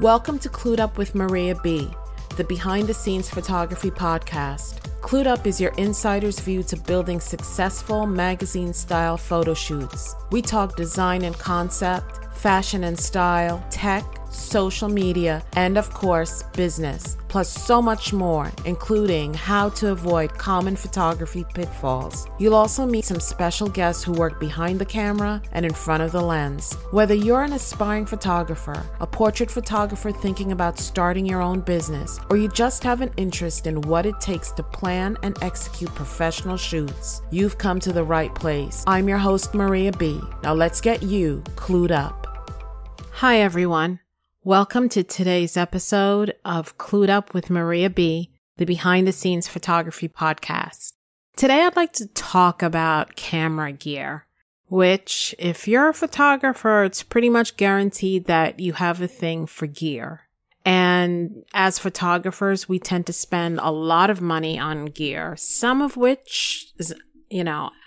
Welcome to Clued Up with Maria B., the behind-the-scenes photography podcast. Clued Up is your insider's view to building successful magazine-style photo shoots. We talk design and concept, fashion and style, tech, social media, and of course, business, plus so much more, including how to avoid common photography pitfalls. You'll also meet some special guests who work behind the camera and in front of the lens. Whether you're an aspiring photographer, a portrait photographer thinking about starting your own business, or you just have an interest in what it takes to plan and execute professional shoots, you've come to the right place. I'm your host, Maria B. Now let's get you clued up. Hi, everyone. Welcome to today's episode of Clued Up with Maria B., the behind-the-scenes photography podcast. Today, I'd like to talk about camera gear, which if you're a photographer, it's pretty much guaranteed that you have a thing for gear. And as photographers, we tend to spend a lot of money on gear, some of which is,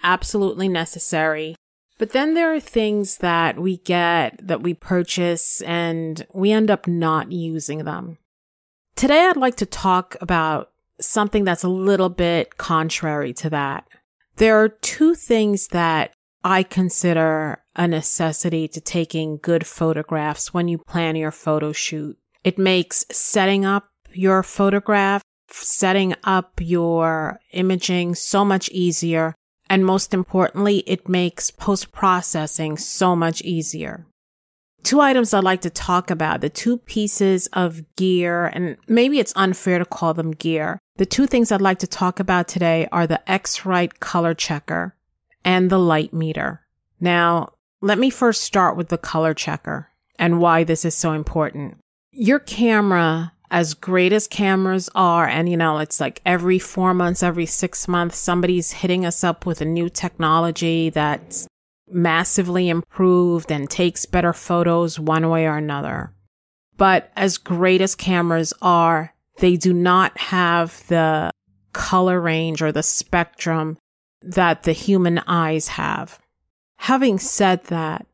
absolutely necessary. But then there are things that we get, that we purchase, and we end up not using them. Today, I'd like to talk about something that's a little bit contrary to that. There are two things that I consider a necessity to taking good photographs when you plan your photo shoot. It makes setting up your photograph, setting up your imaging so much easier. And most importantly, it makes post-processing so much easier. Two items I'd like to talk about, the two pieces of gear, and maybe it's unfair to call them gear. The two things I'd like to talk about today are the X-Rite color checker and the light meter. Now, let me first start with the color checker and why this is so important. Your camera, as great as cameras are, and it's like every 4 months, every 6 months, somebody's hitting us up with a new technology that's massively improved and takes better photos one way or another. But as great as cameras are, they do not have the color range or the spectrum that the human eyes have. Having said that,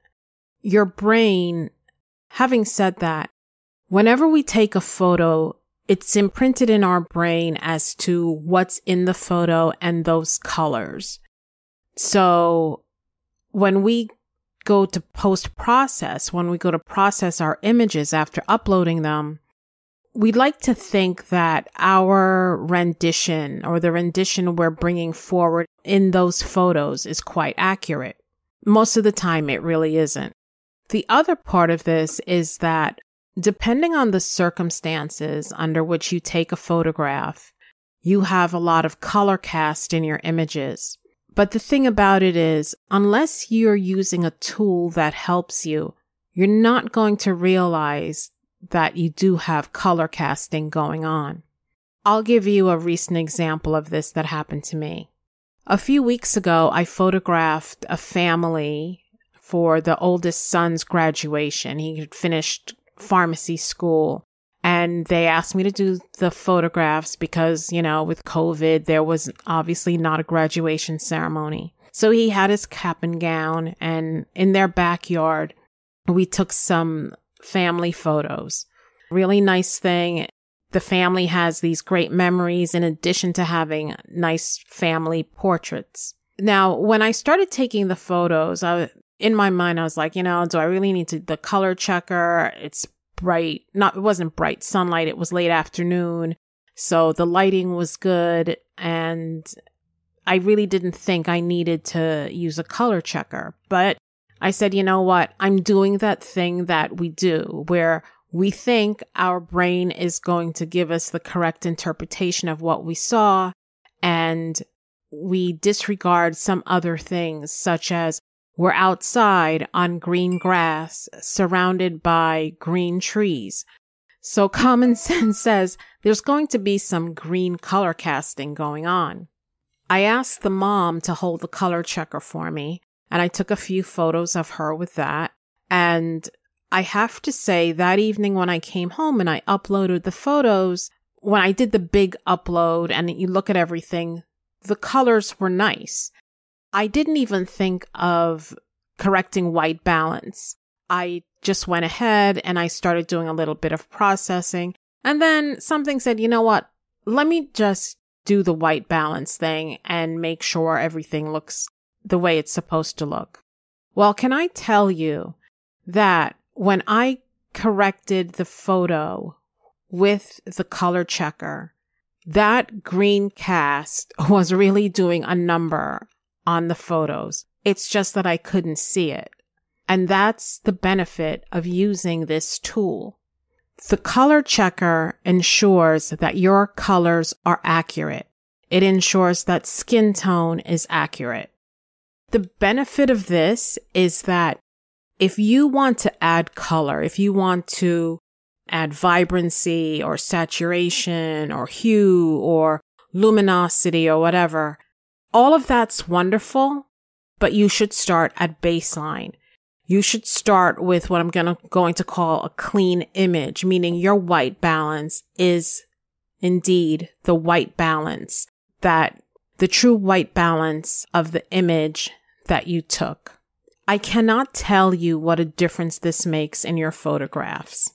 whenever we take a photo, it's imprinted in our brain as to what's in the photo and those colors. So when we go to post-process, when we go to process our images after uploading them, we like to think that our rendition or the rendition we're bringing forward in those photos is quite accurate. Most of the time, it really isn't. The other part of this is that depending on the circumstances under which you take a photograph, you have a lot of color cast in your images. But the thing about it is, unless you're using a tool that helps you, you're not going to realize that you do have color casting going on. I'll give you a recent example of this that happened to me. A few weeks ago, I photographed a family for the oldest son's graduation. He had finished pharmacy school, and they asked me to do the photographs because, with COVID, there was obviously not a graduation ceremony. So he had his cap and gown, and in their backyard, we took some family photos. Really nice thing. The family has these great memories in addition to having nice family portraits. Now, when I started taking the photos, in my mind, I was like, do I really need the color checker? It's bright. It wasn't bright sunlight. It was late afternoon. So the lighting was good. And I really didn't think I needed to use a color checker. But I said, you know what? I'm doing that thing that we do where we think our brain is going to give us the correct interpretation of what we saw. And we disregard some other things, such as we're outside on green grass, surrounded by green trees. So common sense says there's going to be some green color casting going on. I asked the mom to hold the color checker for me, and I took a few photos of her with that. And I have to say that evening when I came home and I uploaded the photos, when I did the big upload and you look at everything, the colors were nice. I didn't even think of correcting white balance. I just went ahead and I started doing a little bit of processing. And then something said, you know what, let me just do the white balance thing and make sure everything looks the way it's supposed to look. Well, can I tell you that when I corrected the photo with the color checker, that green cast was really doing a number on the photos. It's just that I couldn't see it. And that's the benefit of using this tool. The color checker ensures that your colors are accurate. It ensures that skin tone is accurate. The benefit of this is that if you want to add color, if you want to add vibrancy or saturation or hue or luminosity or whatever, all of that's wonderful, but you should start at baseline. You should start with what I'm going to call a clean image, meaning your white balance is indeed the white balance, that the true white balance of the image that you took. I cannot tell you what a difference this makes in your photographs.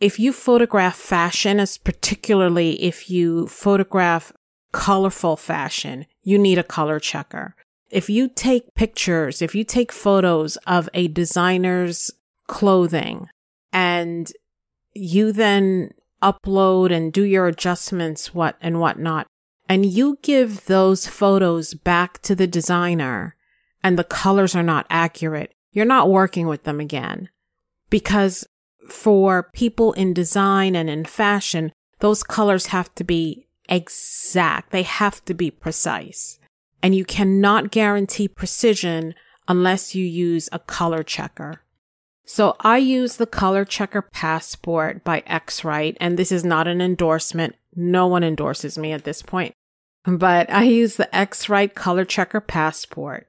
If you photograph fashion, as particularly if you photograph colorful fashion, you need a color checker. If you take pictures, if you take photos of a designer's clothing and you then upload and do your adjustments and whatnot, and you give those photos back to the designer and the colors are not accurate, you're not working with them again. Because for people in design and in fashion, those colors have to be exact. They have to be precise. And you cannot guarantee precision unless you use a color checker. So I use the Color Checker Passport by X-Rite, and this is not an endorsement. No one endorses me at this point. But I use the X-Rite Color Checker Passport.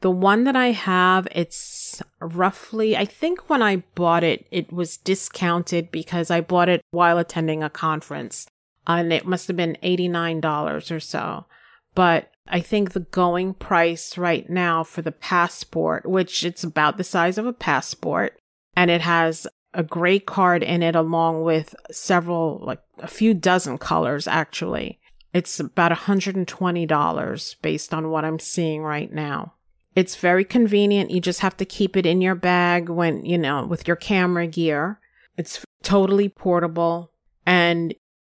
The one that I have, it's roughly, I think when I bought it, it was discounted because I bought it while attending a conference, and it must have been $89 or so. But I think the going price right now for the passport, which it's about the size of a passport, and it has a gray card in it along with several, like a few dozen colors actually. It's about $120 based on what I'm seeing right now. It's very convenient. You just have to keep it in your bag when, with your camera gear. It's totally portable, and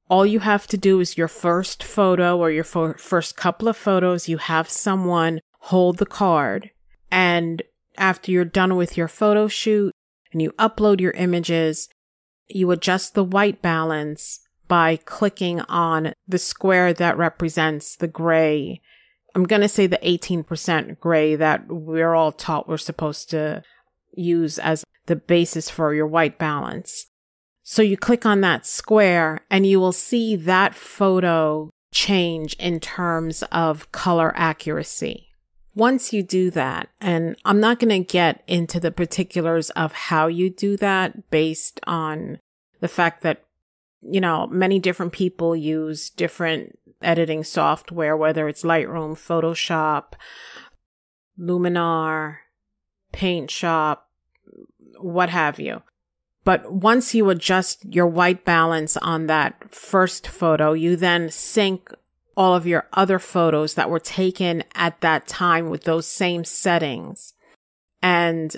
all you have to do is your first photo or your first couple of photos, you have someone hold the card. And after you're done with your photo shoot and you upload your images, you adjust the white balance by clicking on the square that represents the gray. I'm going to say the 18% gray that we're all taught we're supposed to use as the basis for your white balance. So you click on that square and you will see that photo change in terms of color accuracy. Once you do that, and I'm not going to get into the particulars of how you do that based on the fact that, many different people use different editing software, whether it's Lightroom, Photoshop, Luminar, Paint Shop, what have you. But once you adjust your white balance on that first photo, you then sync all of your other photos that were taken at that time with those same settings. And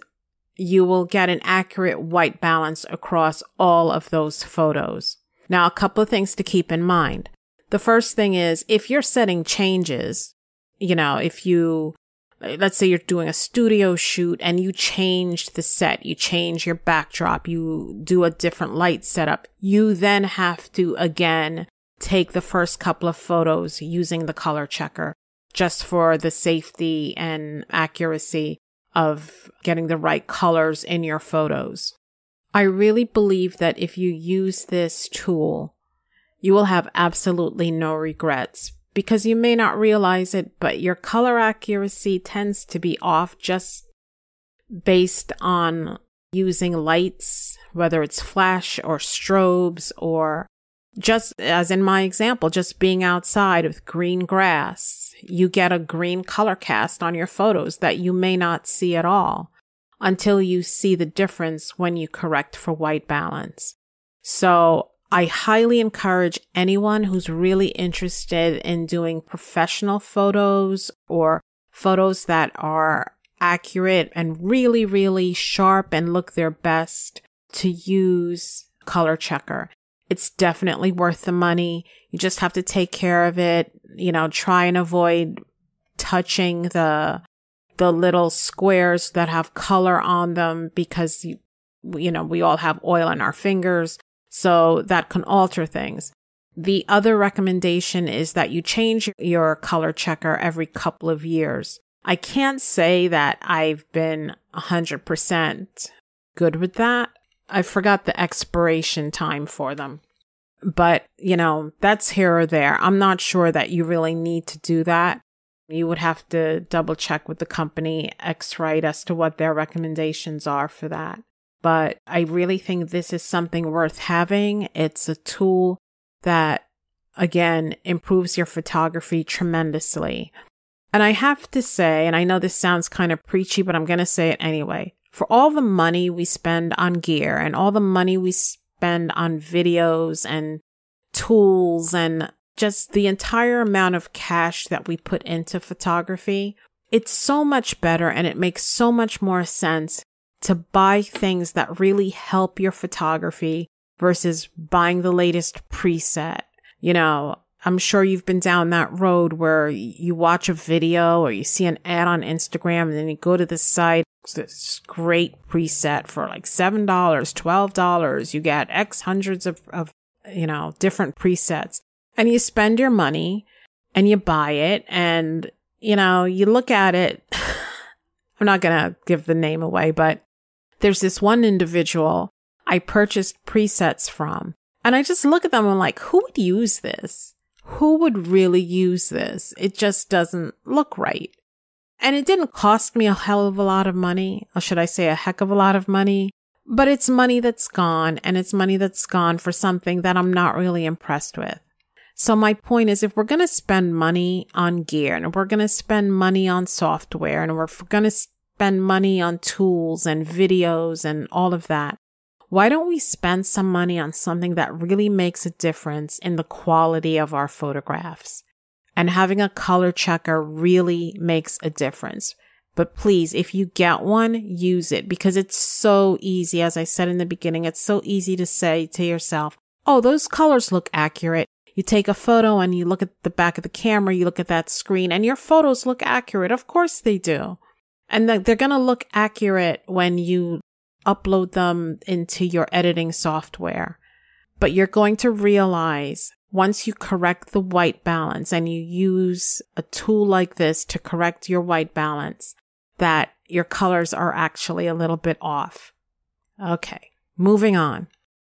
you will get an accurate white balance across all of those photos. Now, a couple of things to keep in mind. The first thing is, if your setting changes, let's say you're doing a studio shoot and you change the set, you change your backdrop, you do a different light setup, you then have to, again, take the first couple of photos using the color checker just for the safety and accuracy of getting the right colors in your photos. I really believe that if you use this tool, you will have absolutely no regrets. Because you may not realize it, but your color accuracy tends to be off just based on using lights, whether it's flash or strobes, or just as in my example, just being outside with green grass. You get a green color cast on your photos that you may not see at all until you see the difference when you correct for white balance. So I highly encourage anyone who's really interested in doing professional photos or photos that are accurate and really, really sharp and look their best to use Color Checker. It's definitely worth the money. You just have to take care of it. You know, try and avoid touching the little squares that have color on them because, you know, we all have oil on our fingers. So that can alter things. The other recommendation is that you change your color checker every couple of years. I can't say that I've been 100% good with that. I forgot the expiration time for them. But, you know, that's here or there. I'm not sure that you really need to do that. You would have to double check with the company X-Rite as to what their recommendations are for that. But I really think this is something worth having. It's a tool that, again, improves your photography tremendously. And I have to say, and I know this sounds kind of preachy, but I'm going to say it anyway. For all the money we spend on gear and all the money we spend on videos and tools and just the entire amount of cash that we put into photography, it's so much better and it makes so much more sense to buy things that really help your photography versus buying the latest preset. You know, I'm sure you've been down that road where you watch a video or you see an ad on Instagram and then you go to the site, this great preset for like $7, $12. You get X hundreds of you know, different presets and you spend your money and you buy it and, you know, you look at it. I'm not going to give the name away, but there's this one individual I purchased presets from, and I just look at them and I'm like, who would use this? Who would really use this? It just doesn't look right. And it didn't cost me a hell of a lot of money, or should I say a heck of a lot of money, but it's money that's gone, and it's money that's gone for something that I'm not really impressed with. So my point is, if we're going to spend money on gear and we're going to spend money on software and we're going to spend money on tools and videos and all of that, why don't we spend some money on something that really makes a difference in the quality of our photographs? And having a color checker really makes a difference. But please, if you get one, use it because it's so easy. As I said in the beginning, it's so easy to say to yourself, oh, those colors look accurate. You take a photo and you look at the back of the camera, you look at that screen, and your photos look accurate. Of course they do. And they're going to look accurate when you upload them into your editing software. But you're going to realize once you correct the white balance and you use a tool like this to correct your white balance, that your colors are actually a little bit off. Okay, moving on.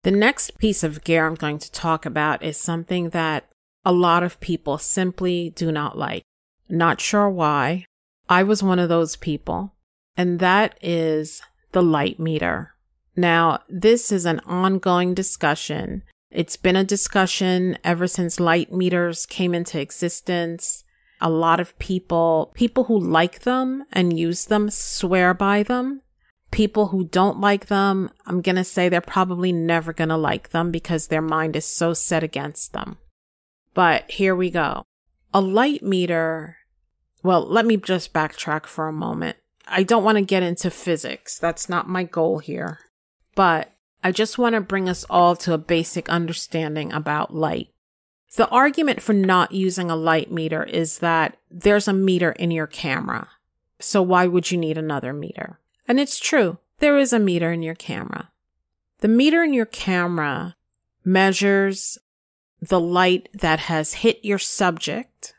The next piece of gear I'm going to talk about is something that a lot of people simply do not like. Not sure why. I was one of those people, and that is the light meter. Now, this is an ongoing discussion. It's been a discussion ever since light meters came into existence. A lot of people who like them and use them swear by them. People who don't like them, I'm going to say they're probably never going to like them because their mind is so set against them. But here we go. A light meter, well, let me just backtrack for a moment. I don't want to get into physics. That's not my goal here. But I just want to bring us all to a basic understanding about light. The argument for not using a light meter is that there's a meter in your camera. So why would you need another meter? And it's true, there is a meter in your camera. The meter in your camera measures the light that has hit your subject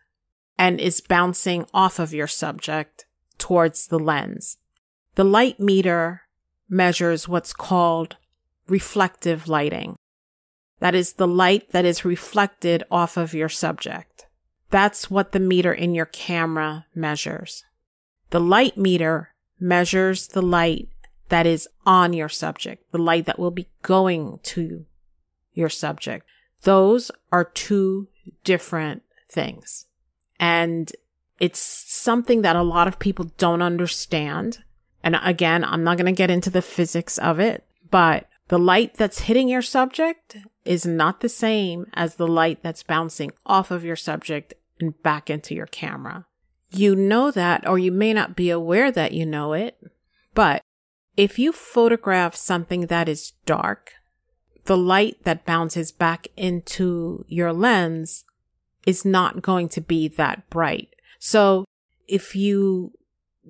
and is bouncing off of your subject towards the lens. The light meter measures what's called reflective lighting. That is the light that is reflected off of your subject. That's what the meter in your camera measures. The light meter measures the light that is on your subject, the light that will be going to your subject. Those are two different things. And it's something that a lot of people don't understand. And again, I'm not going to get into the physics of it, but the light that's hitting your subject is not the same as the light that's bouncing off of your subject and back into your camera. You know that, or you may not be aware that you know it, but if you photograph something that is dark, the light that bounces back into your lens is not going to be that bright. So if you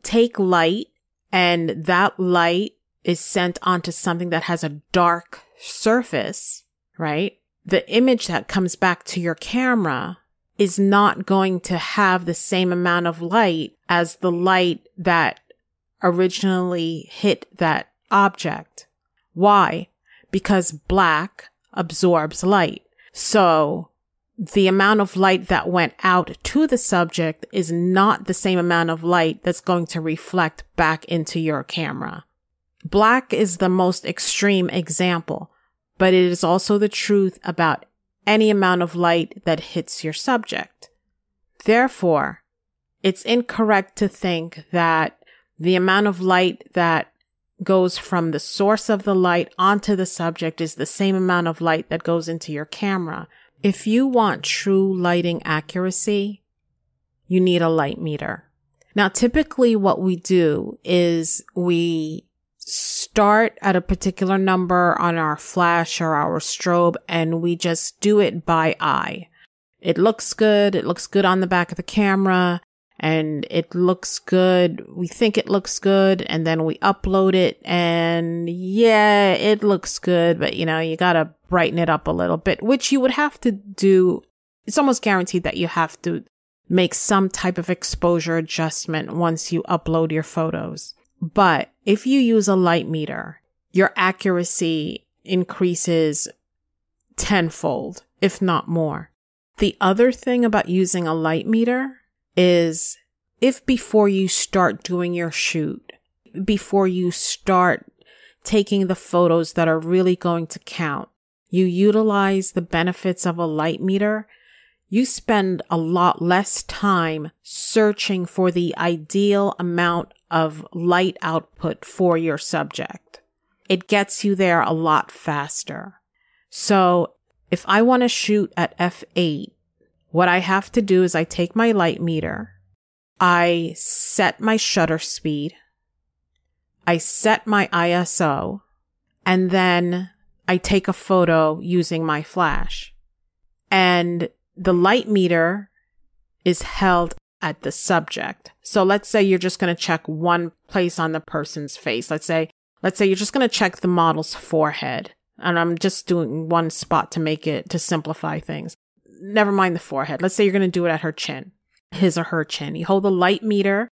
take light and that light is sent onto something that has a dark surface, right? The image that comes back to your camera is not going to have the same amount of light as the light that originally hit that object. Why? Because black absorbs light. So the amount of light that went out to the subject is not the same amount of light that's going to reflect back into your camera. Black is the most extreme example, but it is also the truth about any amount of light that hits your subject. Therefore, it's incorrect to think that the amount of light that goes from the source of the light onto the subject is the same amount of light that goes into your camera. If you want true lighting accuracy, you need a light meter. Now, typically what we do is we start at a particular number on our flash or our strobe, and we just do it by eye. It looks good. It looks good on the back of the camera, and it looks good. We think it looks good, and then we upload it, and yeah, it looks good, but you know, you gotta brighten it up a little bit, which you would have to do. It's almost guaranteed that you have to make some type of exposure adjustment once you upload your photos. But if you use a light meter, your accuracy increases tenfold, if not more. The other thing about using a light meter is if before you start doing your shoot, before you start taking the photos that are really going to count, you utilize the benefits of a light meter, you spend a lot less time searching for the ideal amount of light output for your subject. It gets you there a lot faster. So if I want to shoot at f8, what I have to do is I take my light meter, I set my shutter speed, I set my ISO, and then I take a photo using my flash. And the light meter is held at the subject. So let's say you're just going to check one place on the person's face. Let's say you're just going to check the model's forehead. And I'm just doing one spot to simplify things. Never mind the forehead. Let's say you're going to do it at her chin, his or her chin. You hold the light meter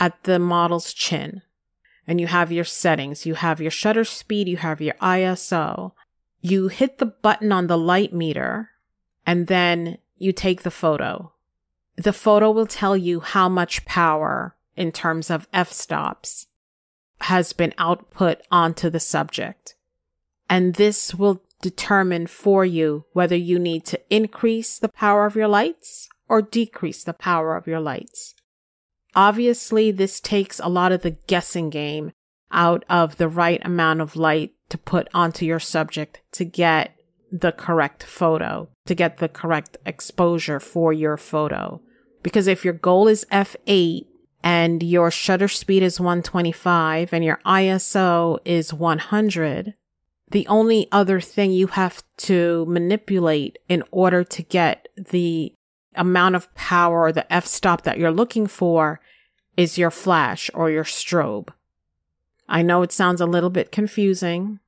at the model's chin, and you have your settings. You have your shutter speed. You have your ISO. You hit the button on the light meter, and then you take the photo. The photo will tell you how much power in terms of f-stops has been output onto the subject. And this will determine for you whether you need to increase the power of your lights or decrease the power of your lights. Obviously, this takes a lot of the guessing game out of the right amount of light to put onto your subject to get the correct photo, to get the correct exposure for your photo. Because if your goal is f8 and your shutter speed is 125 and your ISO is 100, the only other thing you have to manipulate in order to get the amount of power or the f-stop that you're looking for is your flash or your strobe. I know it sounds a little bit confusing,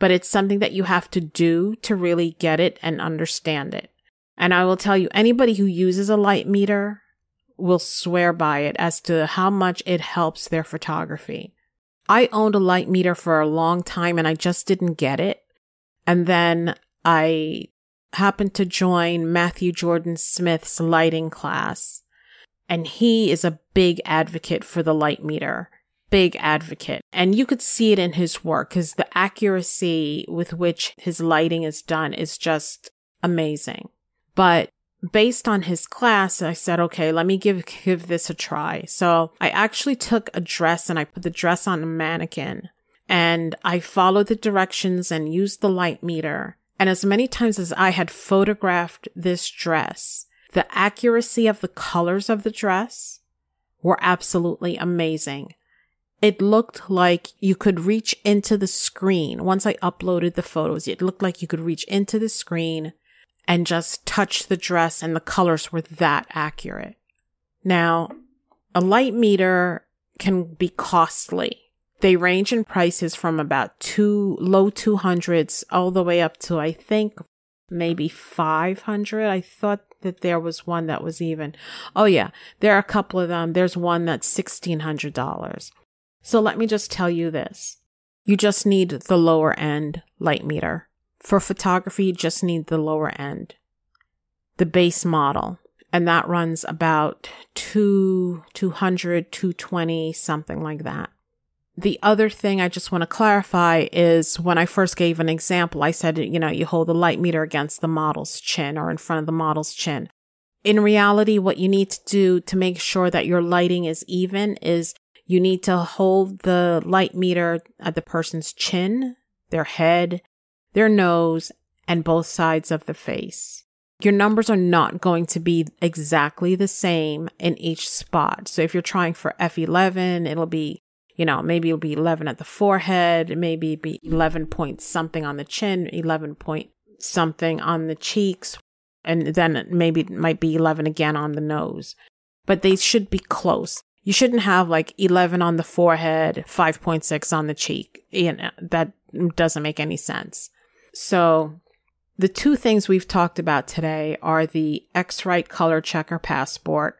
but it's something that you have to do to really get it and understand it. And I will tell you, anybody who uses a light meter will swear by it as to how much it helps their photography. I owned a light meter for a long time and I just didn't get it. And then I happened to join Matthew Jordan Smith's lighting class. And he is a big advocate for the light meter. Big advocate. And you could see it in his work because the accuracy with which his lighting is done is just amazing. But based on his class, I said, okay, let me give this a try. So I actually took a dress and I put the dress on a mannequin and I followed the directions and used the light meter. And as many times as I had photographed this dress, the accuracy of the colors of the dress were absolutely amazing. It looked like you could reach into the screen. Once I uploaded the photos, it looked like you could reach into the screen and just touch the dress, and the colors were that accurate. Now, a light meter can be costly. They range in prices from about low 200s all the way up to, I think, maybe 500. I thought that there was one that was even. Oh yeah, there are a couple of them. There's one that's $1,600. So let me just tell you this. You just need the lower end light meter. For photography, you just need the lower end, the base model. And that runs about 200, 220, something like that. The other thing I just want to clarify is when I first gave an example, I said, you hold the light meter against the model's chin or in front of the model's chin. In reality, what you need to do to make sure that your lighting is even is you need to hold the light meter at the person's chin, their head, their nose, and both sides of the face. Your numbers are not going to be exactly the same in each spot. So if you're trying for F11, it'll be, maybe it'll be 11 at the forehead, maybe it'll be 11 point something on the chin, 11 point something on the cheeks, and then maybe it might be 11 again on the nose. But they should be close. You shouldn't have 11 on the forehead, 5.6 on the cheek. That doesn't make any sense. So the two things we've talked about today are the X-Rite color checker passport.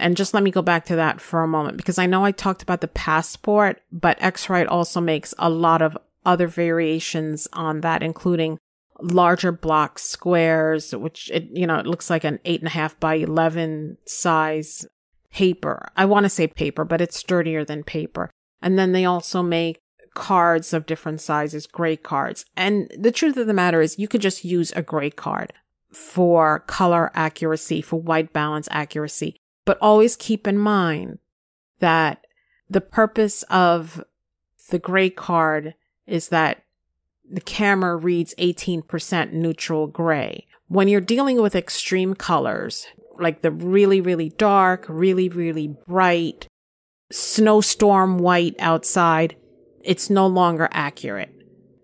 And just let me go back to that for a moment, because I know I talked about the passport, but X-Rite also makes a lot of other variations on that, including larger block squares, which it looks like an 8.5 by 11 size paper. I want to say paper, but it's sturdier than paper. And then they also make cards of different sizes, gray cards. And the truth of the matter is you could just use a gray card for color accuracy, for white balance accuracy. But always keep in mind that the purpose of the gray card is that the camera reads 18% neutral gray. When you're dealing with extreme colors, like the really, really dark, really, really bright, snowstorm white outside, it's no longer accurate.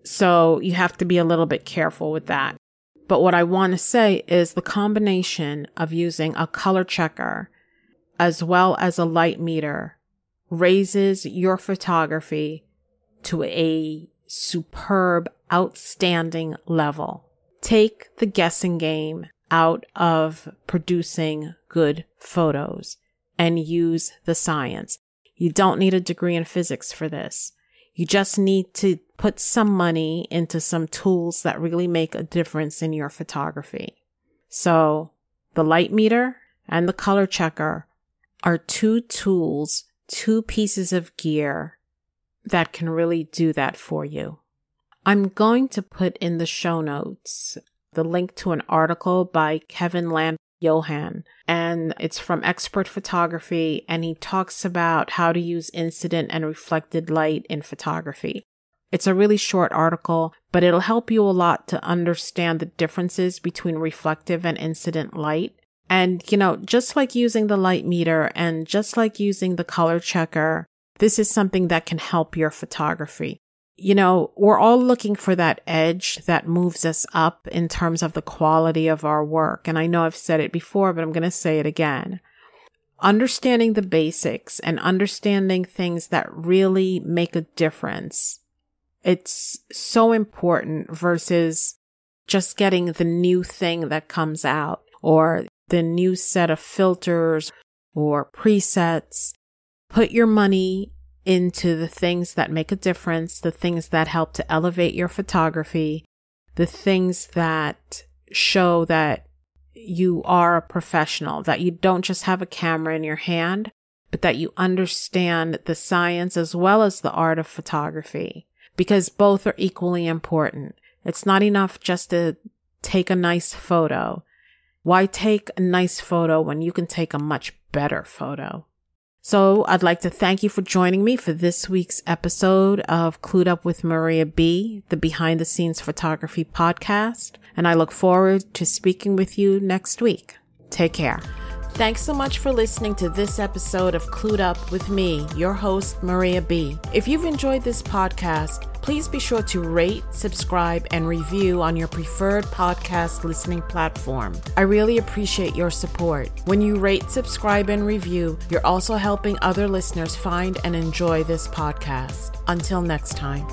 So you have to be a little bit careful with that. But what I want to say is the combination of using a color checker as well as a light meter raises your photography to a superb, outstanding level. Take the guessing game out of producing good photos and use the science. You don't need a degree in physics for this. You just need to put some money into some tools that really make a difference in your photography. So the light meter and the color checker are two tools, two pieces of gear that can really do that for you. I'm going to put in the show notes the link to an article by Kevin Land-Johan, and it's from Expert Photography, and he talks about how to use incident and reflected light in photography. It's a really short article, but it'll help you a lot to understand the differences between reflective and incident light. And, just like using the light meter and just like using the color checker, this is something that can help your photography. We're all looking for that edge that moves us up in terms of the quality of our work. And I know I've said it before, but I'm going to say it again. Understanding the basics and understanding things that really make a difference. It's so important versus just getting the new thing that comes out or the new set of filters or presets. Put your money into the things that make a difference, the things that help to elevate your photography, the things that show that you are a professional, that you don't just have a camera in your hand, but that you understand the science as well as the art of photography, because both are equally important. It's not enough just to take a nice photo. Why take a nice photo when you can take a much better photo? So I'd like to thank you for joining me for this week's episode of Clued Up with Maria B, the behind the scenes photography podcast. And I look forward to speaking with you next week. Take care. Thanks so much for listening to this episode of Clued Up with me, your host, Maria B. If you've enjoyed this podcast, please be sure to rate, subscribe, and review on your preferred podcast listening platform. I really appreciate your support. When you rate, subscribe, and review, you're also helping other listeners find and enjoy this podcast. Until next time.